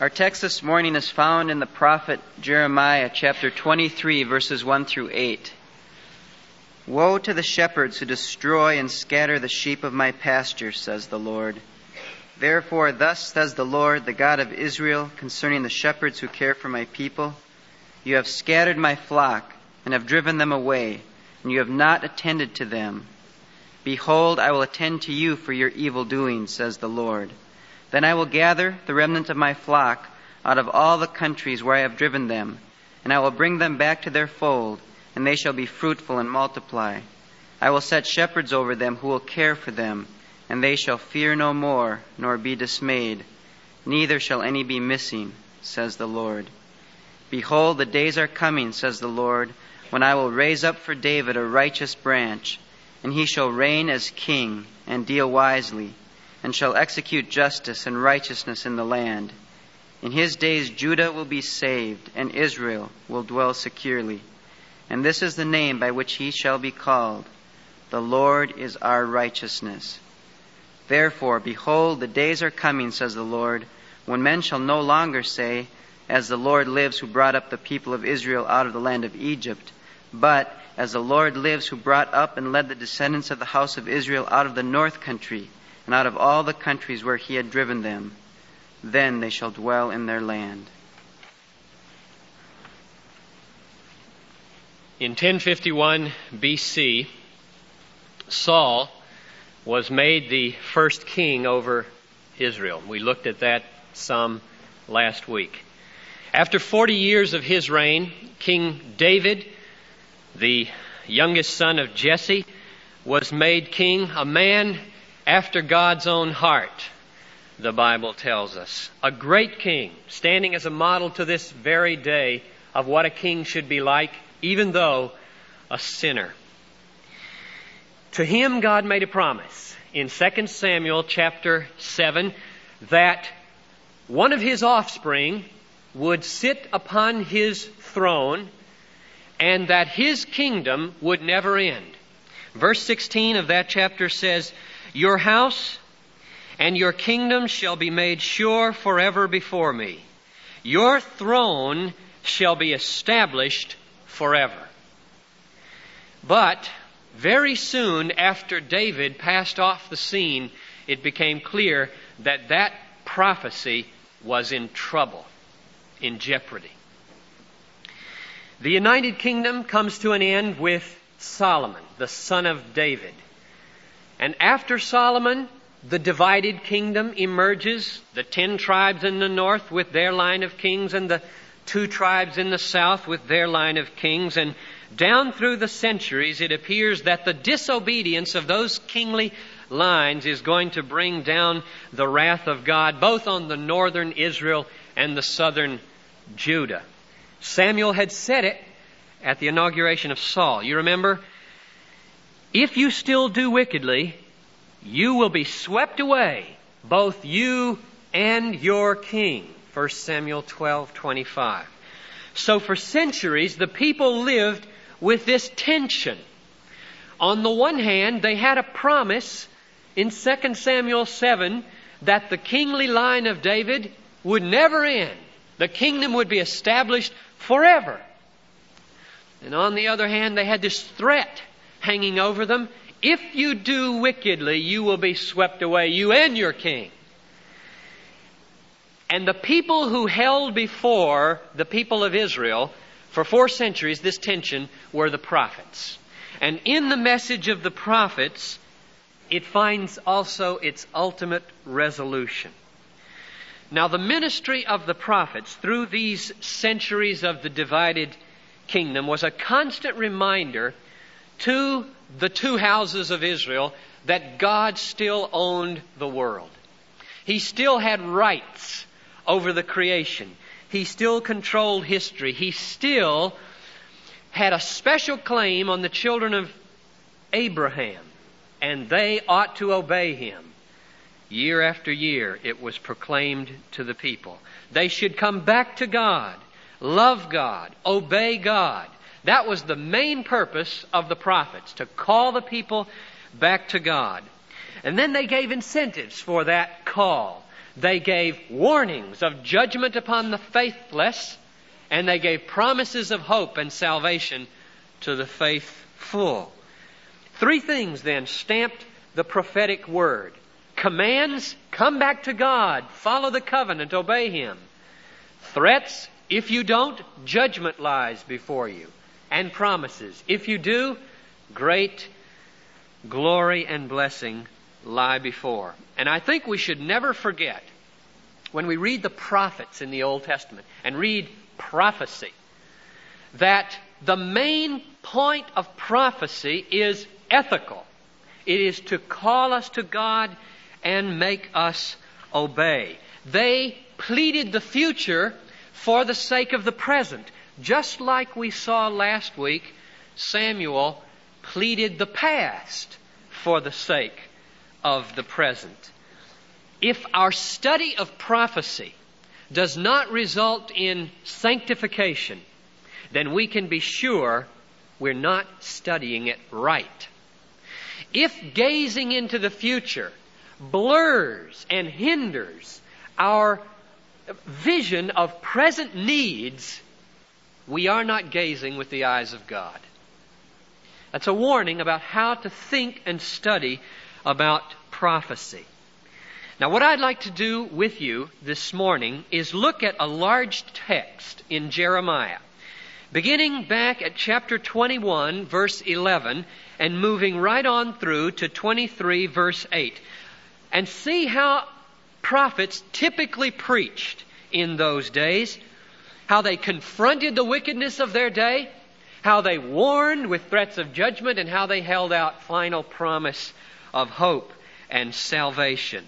Our text this morning is found in the prophet Jeremiah, chapter 23, verses 1 through 8. Woe to the shepherds who destroy and scatter the sheep of my pasture, says the Lord. Therefore, thus says the Lord, the God of Israel, concerning the shepherds who care for my people, you have scattered my flock and have driven them away, and you have not attended to them. Behold, I will attend to you for your evil doing, says the Lord. Then I will gather the remnant of my flock out of all the countries where I have driven them, and I will bring them back to their fold, and they shall be fruitful and multiply. I will set shepherds over them who will care for them, and they shall fear no more, nor be dismayed. Neither shall any be missing, says the Lord. Behold, the days are coming, says the Lord, when I will raise up for David a righteous branch, and he shall reign as king and deal wisely, and shall execute justice and righteousness in the land. In his days Judah will be saved, and Israel will dwell securely. And this is the name by which he shall be called, the Lord is our righteousness. Therefore, behold, the days are coming, says the Lord, when men shall no longer say, as the Lord lives who brought up the people of Israel out of the land of Egypt, but as the Lord lives who brought up and led the descendants of the house of Israel out of the north country, and out of all the countries where he had driven them, then they shall dwell in their land. In 1051 BC, Saul was made the first king over Israel. We looked at that some last week. After 40 years of his reign, King David, the youngest son of Jesse, was made king, a man after God's own heart, the Bible tells us. A great king, standing as a model to this very day of what a king should be like, even though a sinner. To him God made a promise in 2 Samuel chapter 7 that one of his offspring would sit upon his throne and that his kingdom would never end. Verse 16 of that chapter says, your house and your kingdom shall be made sure forever before me. Your throne shall be established forever. But very soon after David passed off the scene, it became clear that that prophecy was in trouble, in jeopardy. The United Kingdom comes to an end with Solomon, the son of David. And after Solomon, the divided kingdom emerges, the 10 tribes in the north with their line of kings and the 2 tribes in the south with their line of kings. And down through the centuries, it appears that the disobedience of those kingly lines is going to bring down the wrath of God, both on the northern Israel and the southern Judah. Samuel had said it at the inauguration of Saul. You remember? If you still do wickedly, you will be swept away, both you and your king. 1 Samuel 12:25. So for centuries, the people lived with this tension. On the one hand, they had a promise in 2 Samuel 7 that the kingly line of David would never end. The kingdom would be established forever. And on the other hand, they had this threat hanging over them. If you do wickedly, you will be swept away, you and your king. And the people who held before the people of Israel for 4 centuries, this tension, were the prophets. And in the message of the prophets, it finds also its ultimate resolution. Now, the ministry of the prophets through these centuries of the divided kingdom was a constant reminder to the 2 houses of Israel that God still owned the world. He still had rights over the creation. He still controlled history. He still had a special claim on the children of Abraham, and they ought to obey him. Year after year, it was proclaimed to the people. They should come back to God, love God, obey God. That was the main purpose of the prophets, to call the people back to God. And then they gave incentives for that call. They gave warnings of judgment upon the faithless, and they gave promises of hope and salvation to the faithful. Three things then stamped the prophetic word. Commands, come back to God, follow the covenant, obey Him. Threats, if you don't, judgment lies before you. And promises, if you do, great glory and blessing lie before. And I think we should never forget, when we read the prophets in the Old Testament and read prophecy, that the main point of prophecy is ethical. It is to call us to God and make us obey. They pleaded the future for the sake of the present, just like we saw last week. Samuel pleaded the past for the sake of the present. If our study of prophecy does not result in sanctification, then we can be sure we're not studying it right. If gazing into the future blurs and hinders our vision of present needs, we are not gazing with the eyes of God. That's a warning about how to think and study about prophecy. Now, what I'd like to do with you this morning is look at a large text in Jeremiah, beginning back at chapter 21, verse 11, and moving right on through to 23, verse 8, and see how prophets typically preached in those days, how they confronted the wickedness of their day, how they warned with threats of judgment, and how they held out final promise of hope and salvation.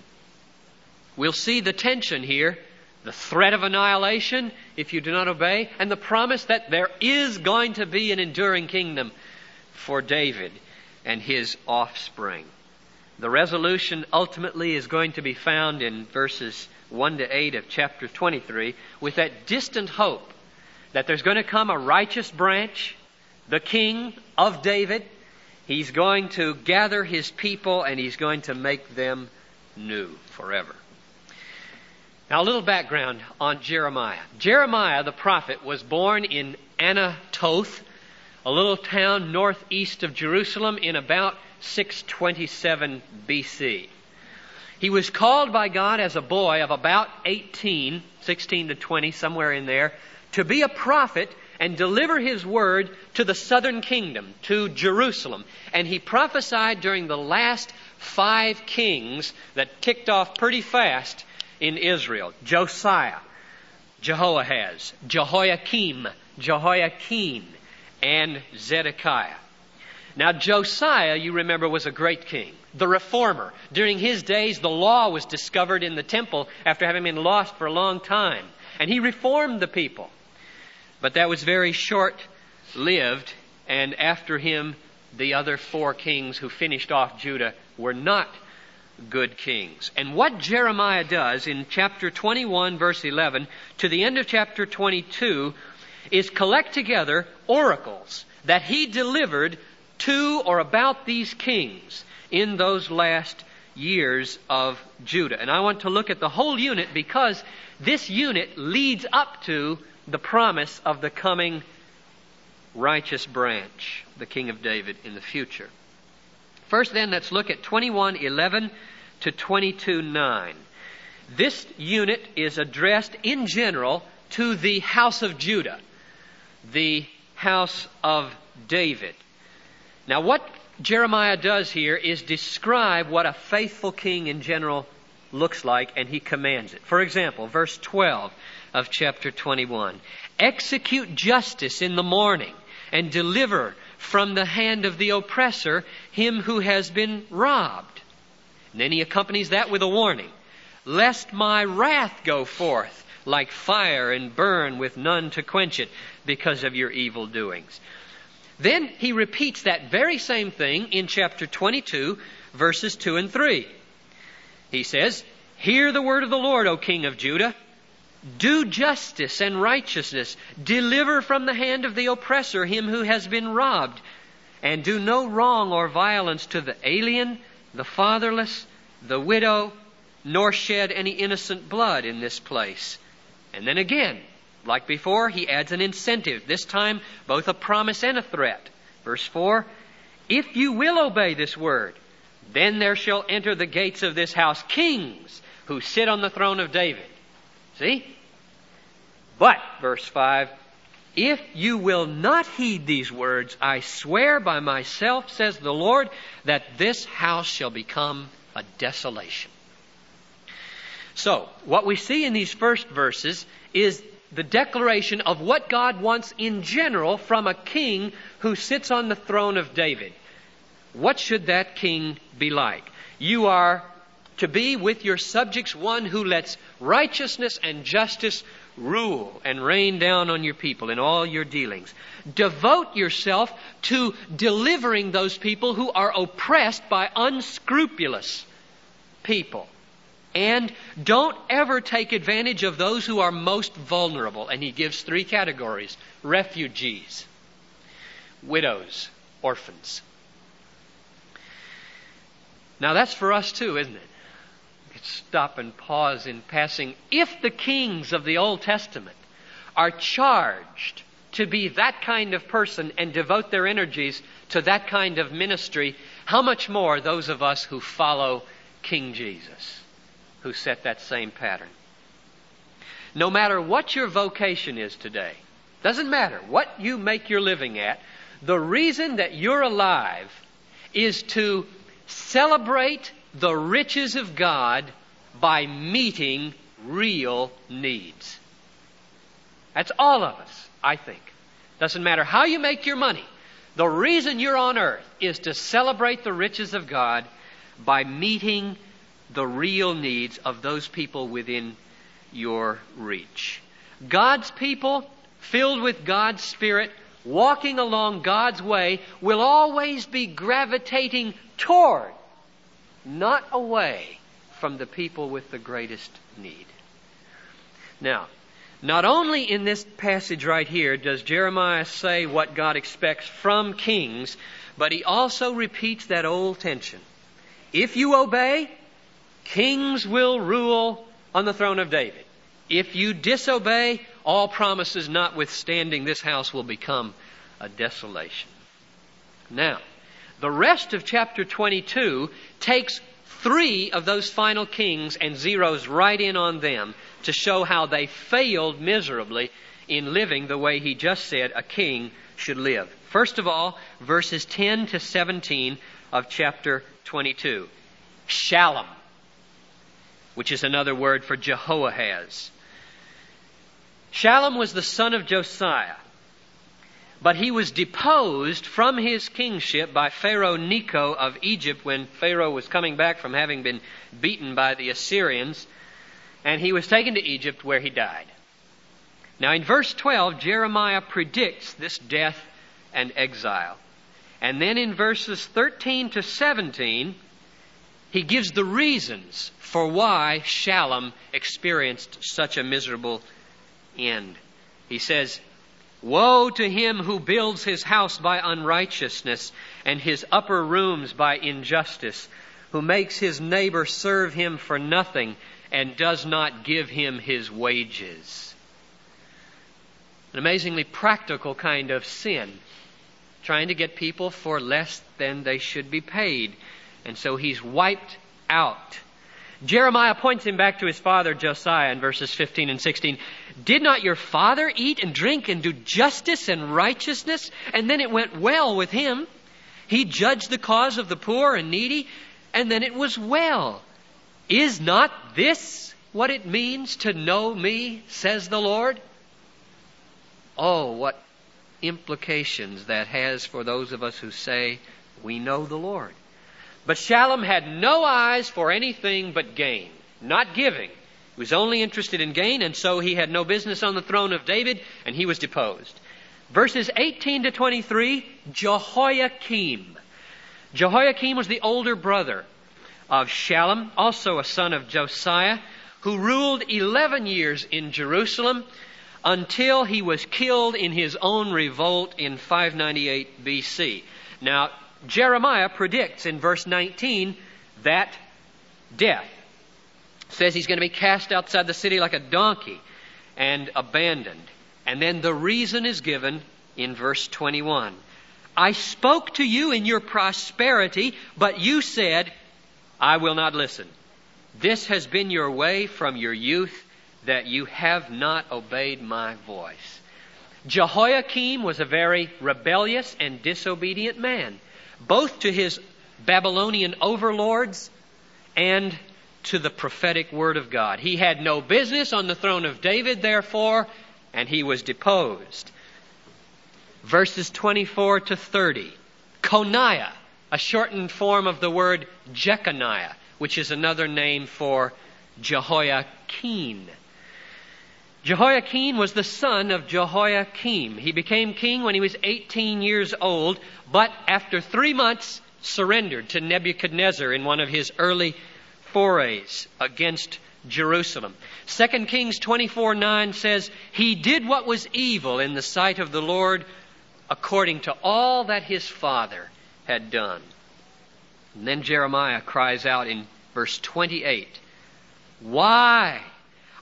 We'll see the tension here, the threat of annihilation if you do not obey, and the promise that there is going to be an enduring kingdom for David and his offspring. The resolution ultimately is going to be found in verses 1 to 8 of chapter 23, with that distant hope that there's going to come a righteous branch, the king of David. He's going to gather his people and he's going to make them new forever. Now, a little background on Jeremiah. Jeremiah, the prophet, was born in Anatoth, a little town northeast of Jerusalem, in about 627 BC. He was called by God as a boy of about 18, 16 to 20, somewhere in there, to be a prophet and deliver his word to the southern kingdom, to Jerusalem. And he prophesied during the last five kings that ticked off pretty fast in Israel: Josiah, Jehoahaz, Jehoiakim, Jehoiachin, and Zedekiah. Now, Josiah, you remember, was a great king, the reformer. During his days, the law was discovered in the temple after having been lost for a long time, and he reformed the people. But that was very short-lived, and after him, the other four kings who finished off Judah were not good kings. And what Jeremiah does in chapter 21, verse 11, to the end of chapter 22, is collect together oracles that he delivered to or about these kings in those last years of Judah. And I want to look at the whole unit, because this unit leads up to the promise of the coming righteous branch, the king of David, in the future. First, then, let's look at 21:11 to 22:9. This unit is addressed in general to the house of Judah, the house of David. Now, what Jeremiah does here is describe what a faithful king in general looks like, and he commands it. For example, verse 12 of chapter 21. Execute justice in the morning and deliver from the hand of the oppressor him who has been robbed. And then he accompanies that with a warning: lest my wrath go forth like fire and burn with none to quench it because of your evil doings. Then he repeats that very same thing in chapter 22, verses 2 and 3. He says, hear the word of the Lord, O king of Judah. Do justice and righteousness. Deliver from the hand of the oppressor him who has been robbed. And do no wrong or violence to the alien, the fatherless, the widow, nor shed any innocent blood in this place. And then again, like before, he adds an incentive, this time both a promise and a threat. Verse 4, if you will obey this word, then there shall enter the gates of this house kings who sit on the throne of David. See? But, verse 5, if you will not heed these words, I swear by myself, says the Lord, that this house shall become a desolation. So, what we see in these first verses is the declaration of what God wants in general from a king who sits on the throne of David. What should that king be like? You are to be with your subjects one who lets righteousness and justice rule and rain down on your people in all your dealings. Devote yourself to delivering those people who are oppressed by unscrupulous people. And don't ever take advantage of those who are most vulnerable. And he gives three categories: refugees, widows, orphans. Now that's for us too, isn't it? We could stop and pause in passing. If the kings of the Old Testament are charged to be that kind of person and devote their energies to that kind of ministry, how much more those of us who follow King Jesus, who set that same pattern. No matter what your vocation is today, doesn't matter what you make your living at, the reason that you're alive is to celebrate the riches of God by meeting real needs. That's all of us, I think. Doesn't matter how you make your money. The reason you're on earth is to celebrate the riches of God by meeting the real needs of those people within your reach. God's people, filled with God's Spirit, walking along God's way, will always be gravitating toward, not away from, the people with the greatest need. Now, not only in this passage right here does Jeremiah say what God expects from kings, but he also repeats that old tension. If you obey, kings will rule on the throne of David. If you disobey, all promises notwithstanding, this house will become a desolation. Now, the rest of chapter 22 takes three of those final kings and zeroes right in on them to show how they failed miserably in living the way he just said a king should live. First of all, verses 10 to 17 of chapter 22. Shallum, which is another word for Jehoahaz. Shallum was the son of Josiah, but he was deposed from his kingship by Pharaoh Necho of Egypt when Pharaoh was coming back from having been beaten by the Assyrians, and he was taken to Egypt where he died. Now in verse 12, Jeremiah predicts this death and exile. And then in verses 13 to 17, he gives the reasons for why Shallum experienced such a miserable end. He says, woe to him who builds his house by unrighteousness and his upper rooms by injustice, who makes his neighbor serve him for nothing and does not give him his wages. An amazingly practical kind of sin, trying to get people for less than they should be paid. And so he's wiped out. Jeremiah points him back to his father Josiah in verses 15 and 16. Did not your father eat and drink and do justice and righteousness? And then it went well with him. He judged the cause of the poor and needy, and then it was well. Is not this what it means to know me, says the Lord? Oh, what implications that has for those of us who say we know the Lord. But Shallum had no eyes for anything but gain, not giving. He was only interested in gain, and so he had no business on the throne of David, and he was deposed. Verses 18 to 23, Jehoiakim. Jehoiakim was the older brother of Shallum, also a son of Josiah, who ruled 11 years in Jerusalem until he was killed in his own revolt in 598 BC. Now, Jeremiah predicts in verse 19 that death. says he's going to be cast outside the city like a donkey and abandoned. And then the reason is given in verse 21. I spoke to you in your prosperity, but you said, I will not listen. This has been your way from your youth, that you have not obeyed my voice. Jehoiakim was a very rebellious and disobedient man, both to his Babylonian overlords and to the prophetic word of God. He had no business on the throne of David, therefore, and he was deposed. Verses 24 to 30. Coniah, a shortened form of the word Jeconiah, which is another name for Jehoiachin. Jehoiachin was the son of Jehoiakim. He became king when he was 18 years old, but after 3 months surrendered to Nebuchadnezzar in one of his early forays against Jerusalem. 2 Kings 24:9 says, he did what was evil in the sight of the Lord according to all that his father had done. And then Jeremiah cries out in verse 28, why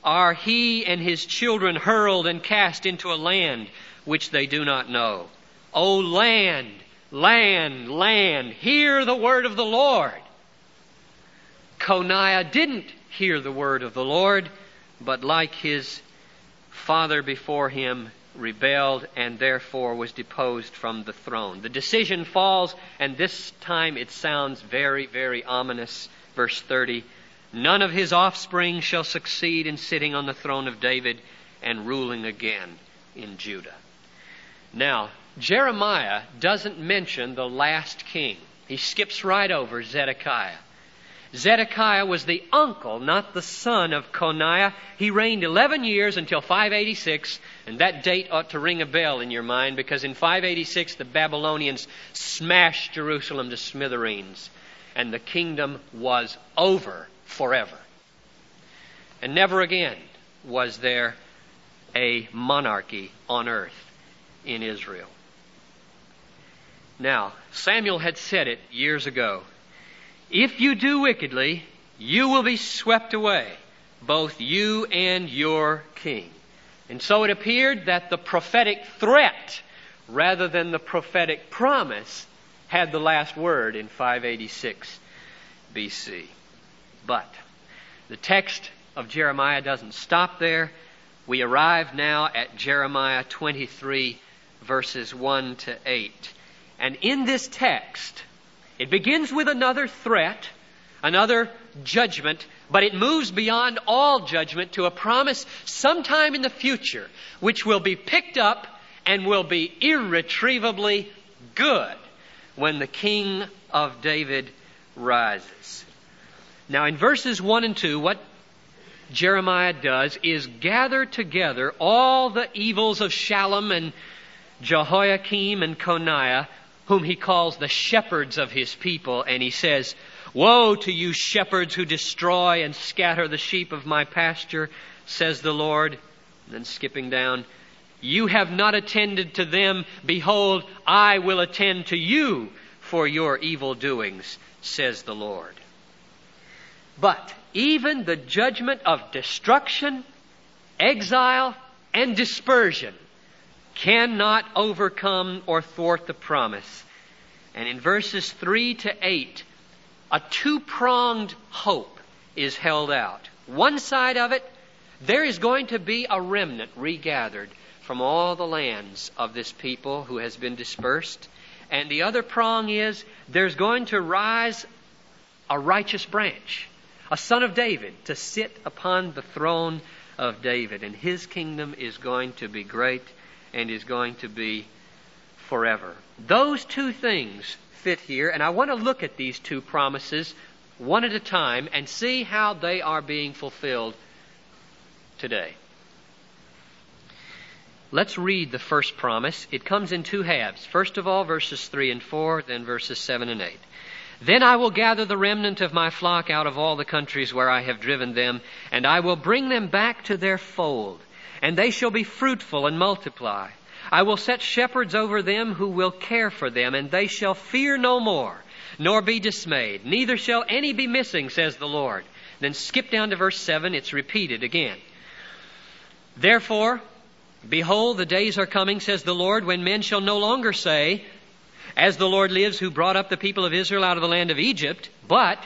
are he and his children hurled and cast into a land which they do not know? O land, land, land, hear the word of the Lord. Coniah didn't hear the word of the Lord, but like his father before him, rebelled and therefore was deposed from the throne. The decision falls, and this time it sounds very, very ominous. Verse 30, none of his offspring shall succeed in sitting on the throne of David and ruling again in Judah. Now, Jeremiah doesn't mention the last king. He skips right over Zedekiah. Zedekiah was the uncle, not the son of Coniah. He reigned 11 years until 586, and that date ought to ring a bell in your mind, because in 586 the Babylonians smashed Jerusalem to smithereens, and the kingdom was over forever. And never again was there a monarchy on earth in Israel. Now, Samuel had said it years ago, if you do wickedly, you will be swept away, both you and your king. And so it appeared that the prophetic threat, rather than the prophetic promise, had the last word in 586 BC. But the text of Jeremiah doesn't stop there. We arrive now at Jeremiah 23, verses 1 to 8. And in this text, it begins with another threat, another judgment, but it moves beyond all judgment to a promise sometime in the future, which will be picked up and will be irretrievably good when the King of David rises. Now, in verses 1 and 2, what Jeremiah does is gather together all the evils of Shallum and Jehoiakim and Coniah, whom he calls the shepherds of his people, and he says, woe to you shepherds who destroy and scatter the sheep of my pasture, says the Lord. And then skipping down, you have not attended to them. Behold, I will attend to you for your evil doings, says the Lord. But even the judgment of destruction, exile, and dispersion cannot overcome or thwart the promise. And in verses 3 to 8, a two-pronged hope is held out. One side of it, there is going to be a remnant regathered from all the lands of this people who has been dispersed. And the other prong is, there's going to rise a righteous branch, a son of David, to sit upon the throne of David. And his kingdom is going to be great and is going to be forever. Those two things fit here, and I want to look at these two promises one at a time and see how they are being fulfilled today. Let's read the first promise. It comes in two halves. First of all, verses 3 and 4, then verses 7 and 8. Then I will gather the remnant of my flock out of all the countries where I have driven them, and I will bring them back to their fold. And they shall be fruitful and multiply. I will set shepherds over them who will care for them, and they shall fear no more, nor be dismayed. Neither shall any be missing, says the Lord. Then skip down to verse 7. It's repeated again. Therefore, behold, the days are coming, says the Lord, when men shall no longer say, as the Lord lives who brought up the people of Israel out of the land of Egypt, but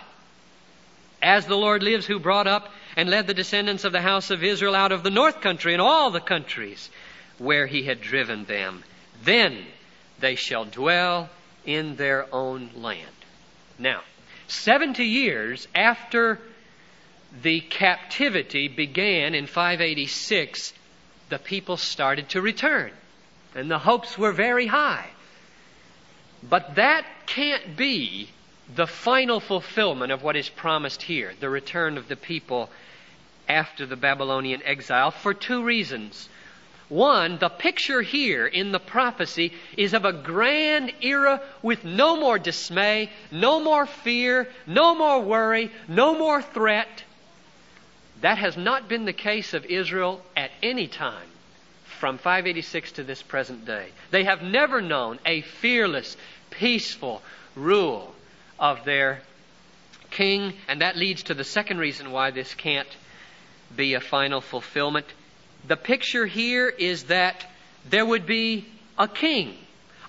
as the Lord lives who brought up and led the descendants of the house of Israel out of the north country and all the countries where he had driven them, then they shall dwell in their own land. Now, 70 years after the captivity began in 586, the people started to return, and the hopes were very high. But that can't be the final fulfillment of what is promised here, the return of the people after the Babylonian exile, for two reasons. One, the picture here in the prophecy is of a grand era with no more dismay, no more fear, no more worry, no more threat. That has not been the case of Israel at any time from 586 to this present day. They have never known a fearless, peaceful rule of their king, and that leads to the second reason why this can't be a final fulfillment. The picture here is that there would be a king,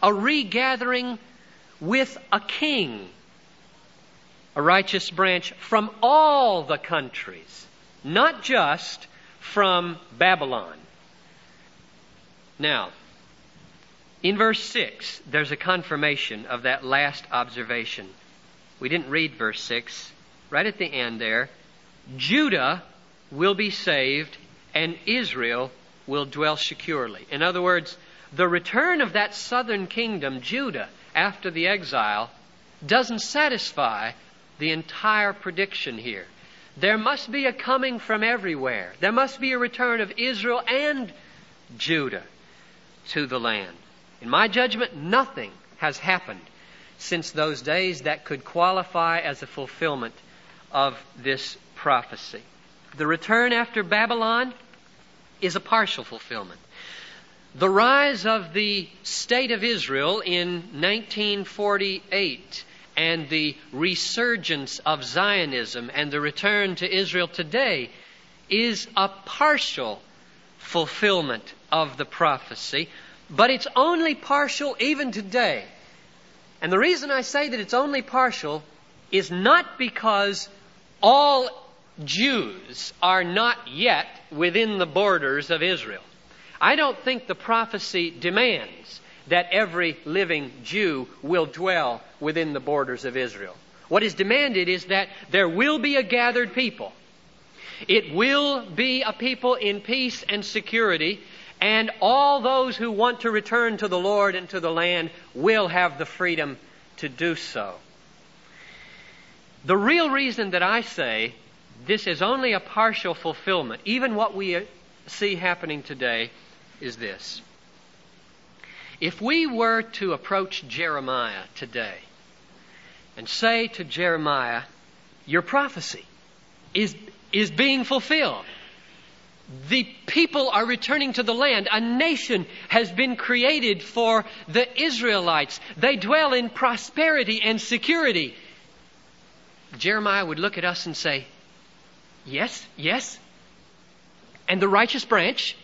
a regathering with a king, a righteous branch from all the countries, not just from Babylon. Now, in verse 6, there's a confirmation of that last observation. We didn't read verse 6. Right at the end there, Judah will be saved and Israel will dwell securely. In other words, the return of that southern kingdom, Judah, after the exile, doesn't satisfy the entire prediction here. There must be a coming from everywhere. There must be a return of Israel and Judah to the land. In my judgment, nothing has happened since those days that could qualify as a fulfillment of this prophecy. The return after Babylon is a partial fulfillment. The rise of the state of Israel in 1948 and the resurgence of Zionism and the return to Israel today is a partial fulfillment of the prophecy, but it's only partial even today. And the reason I say that it's only partial is not because all Jews are not yet within the borders of Israel. I don't think the prophecy demands that every living Jew will dwell within the borders of Israel. What is demanded is that there will be a gathered people. It will be a people in peace and security, and all those who want to return to the Lord and to the land will have the freedom to do so. The real reason that I say this is only a partial fulfillment, even what we see happening today, is this. If we were to approach Jeremiah today and say to Jeremiah, your prophecy is being fulfilled. The people are returning to the land. A nation has been created for the Israelites. They dwell in prosperity and security. Jeremiah would look at us and say, yes, yes. And the righteous branch,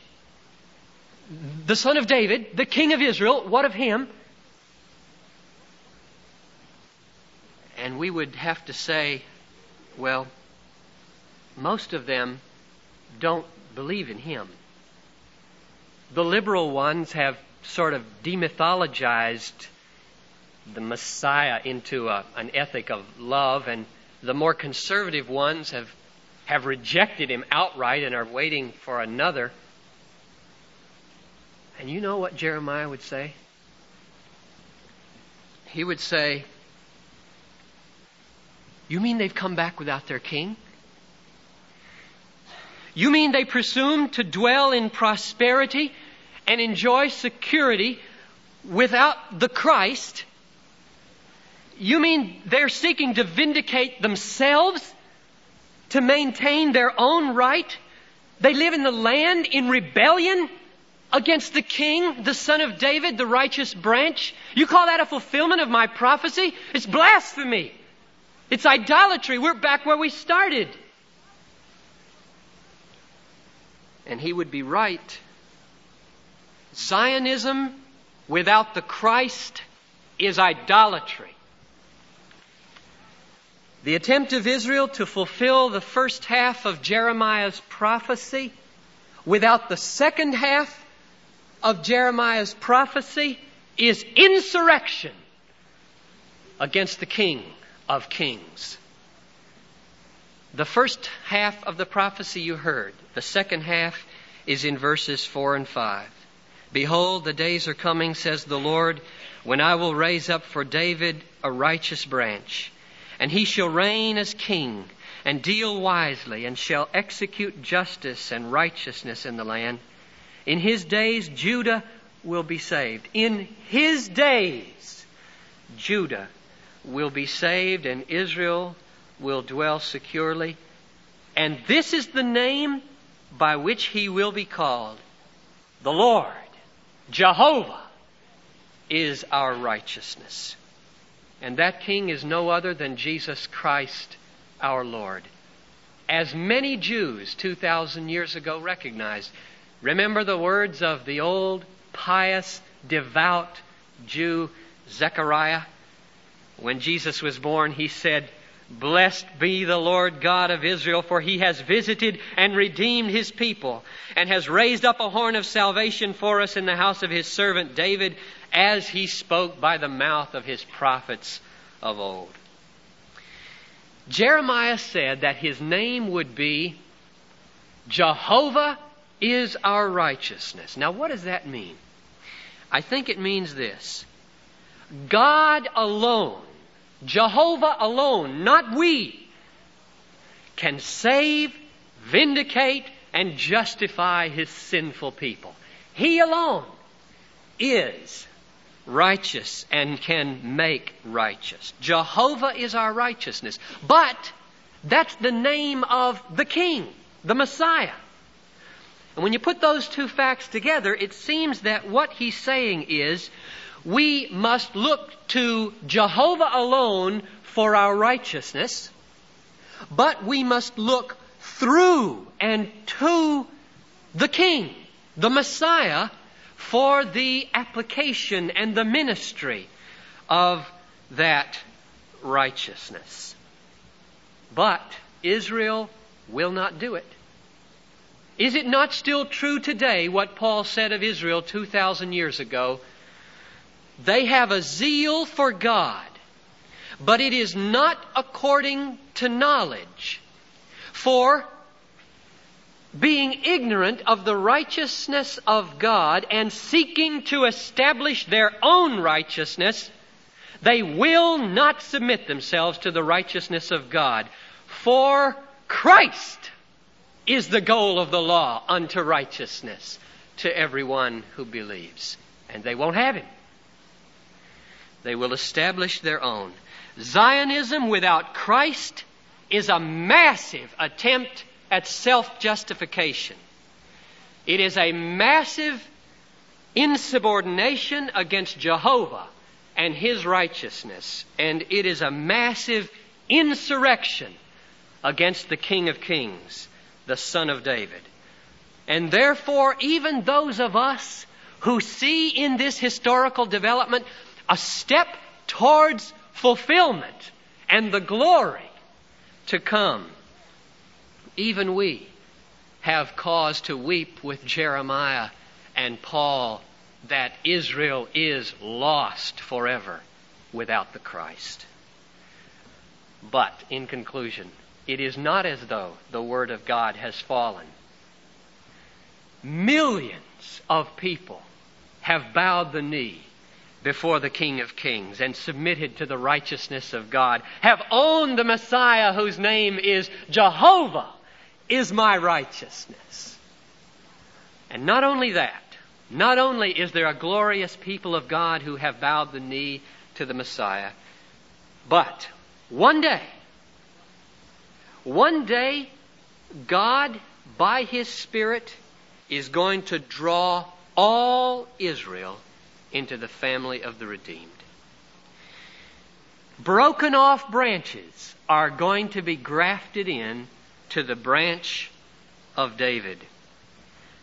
the son of David, the king of Israel, what of him? And we would have to say, well, most of them don't believe in him. The liberal ones have sort of demythologized the Messiah into an ethic of love, and the more conservative ones have rejected him outright and are waiting for another. And you know what Jeremiah would say? He would say, you mean they've come back without their king? You mean they presume to dwell in prosperity and enjoy security without the Christ? You mean they're seeking to vindicate themselves? To maintain their own right? They live in the land in rebellion against the king, the son of David, the righteous branch. You call that a fulfillment of my prophecy? It's blasphemy. It's idolatry. We're back where we started. and he would be right, Zionism without the Christ is idolatry. The attempt of Israel to fulfill the first half of Jeremiah's prophecy without the second half of Jeremiah's prophecy is insurrection against the King of Kings. The first half of the prophecy you heard, the second half is in verses 4 and 5. Behold, the days are coming, says the Lord, when I will raise up for David a righteous branch, and he shall reign as king and deal wisely and shall execute justice and righteousness in the land. In his days, Judah will be saved. In his days, Judah will be saved and Israel will dwell securely. And this is the name by which he will be called. The Lord, Jehovah, is our righteousness. And that king is no other than Jesus Christ, our Lord. As many Jews 2,000 years ago recognized, remember the words of the old, pious, devout Jew, Zechariah? When Jesus was born, he said, Blessed be the Lord God of Israel, for he has visited and redeemed his people and has raised up a horn of salvation for us in the house of his servant David, as he spoke by the mouth of his prophets of old. Jeremiah said that his name would be Jehovah is our righteousness. Now, what does that mean? I think it means this. God alone, Jehovah alone, not we, can save, vindicate, and justify his sinful people. He alone is righteous and can make righteous. Jehovah is our righteousness. But that's the name of the King, the Messiah. And when you put those two facts together, it seems that what he's saying is, we must look to Jehovah alone for our righteousness, but we must look through and to the King, the Messiah, for the application and the ministry of that righteousness. But Israel will not do it. Is it not still true today what Paul said of Israel 2,000 years ago? They have a zeal for God, but it is not according to knowledge. For being ignorant of the righteousness of God and seeking to establish their own righteousness, they will not submit themselves to the righteousness of God. For Christ is the goal of the law unto righteousness to everyone who believes. And they won't have him. They will establish their own. Zionism without Christ is a massive attempt at self-justification. It is a massive insubordination against Jehovah and his righteousness. And it is a massive insurrection against the King of Kings, the Son of David. And therefore, even those of us who see in this historical development a step towards fulfillment and the glory to come, even we have cause to weep with Jeremiah and Paul that Israel is lost forever without the Christ. But in conclusion, it is not as though the Word of God has fallen. Millions of people have bowed the knee before the King of Kings and submitted to the righteousness of God, have owned the Messiah whose name is Jehovah is my righteousness. And not only that, not only is there a glorious people of God who have bowed the knee to the Messiah, but one day God by his Spirit is going to draw all Israel into the family of the redeemed. Broken off branches are going to be grafted in to the branch of David.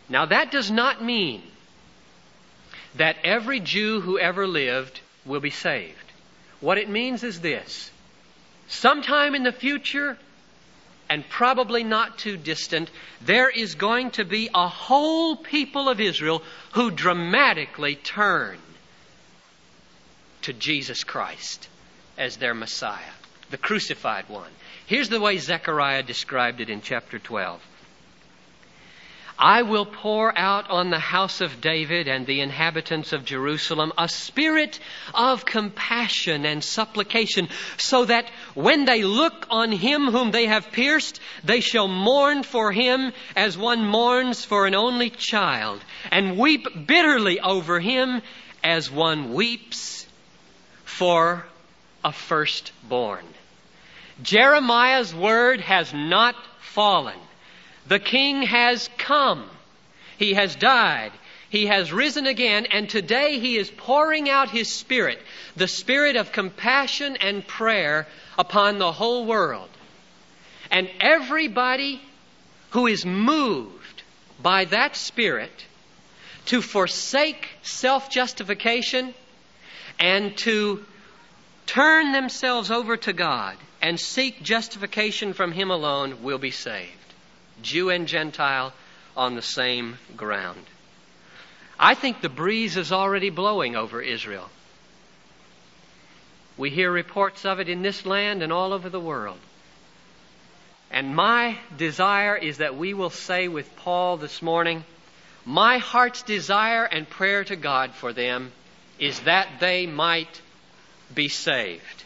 Now that does not mean that every Jew who ever lived will be saved. What it means is this. Sometime in the future, and probably not too distant, there is going to be a whole people of Israel who dramatically turn to Jesus Christ as their Messiah, the crucified one. Here's the way Zechariah described it in chapter 12. I will pour out on the house of David and the inhabitants of Jerusalem a spirit of compassion and supplication, so that when they look on him whom they have pierced, they shall mourn for him as one mourns for an only child, and weep bitterly over him as one weeps for a firstborn. Jeremiah's word has not fallen. The king has come. He has died. He has risen again. And today he is pouring out his spirit, the spirit of compassion and prayer, upon the whole world. And everybody who is moved by that spirit to forsake self-justification and to turn themselves over to God and seek justification from him alone will be saved. Jew and Gentile on the same ground. I think the breeze is already blowing over Israel. We hear reports of it in this land and all over the world. And my desire is that we will say with Paul this morning, my heart's desire and prayer to God for them is that they might be saved.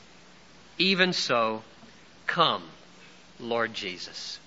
Even so, come, Lord Jesus.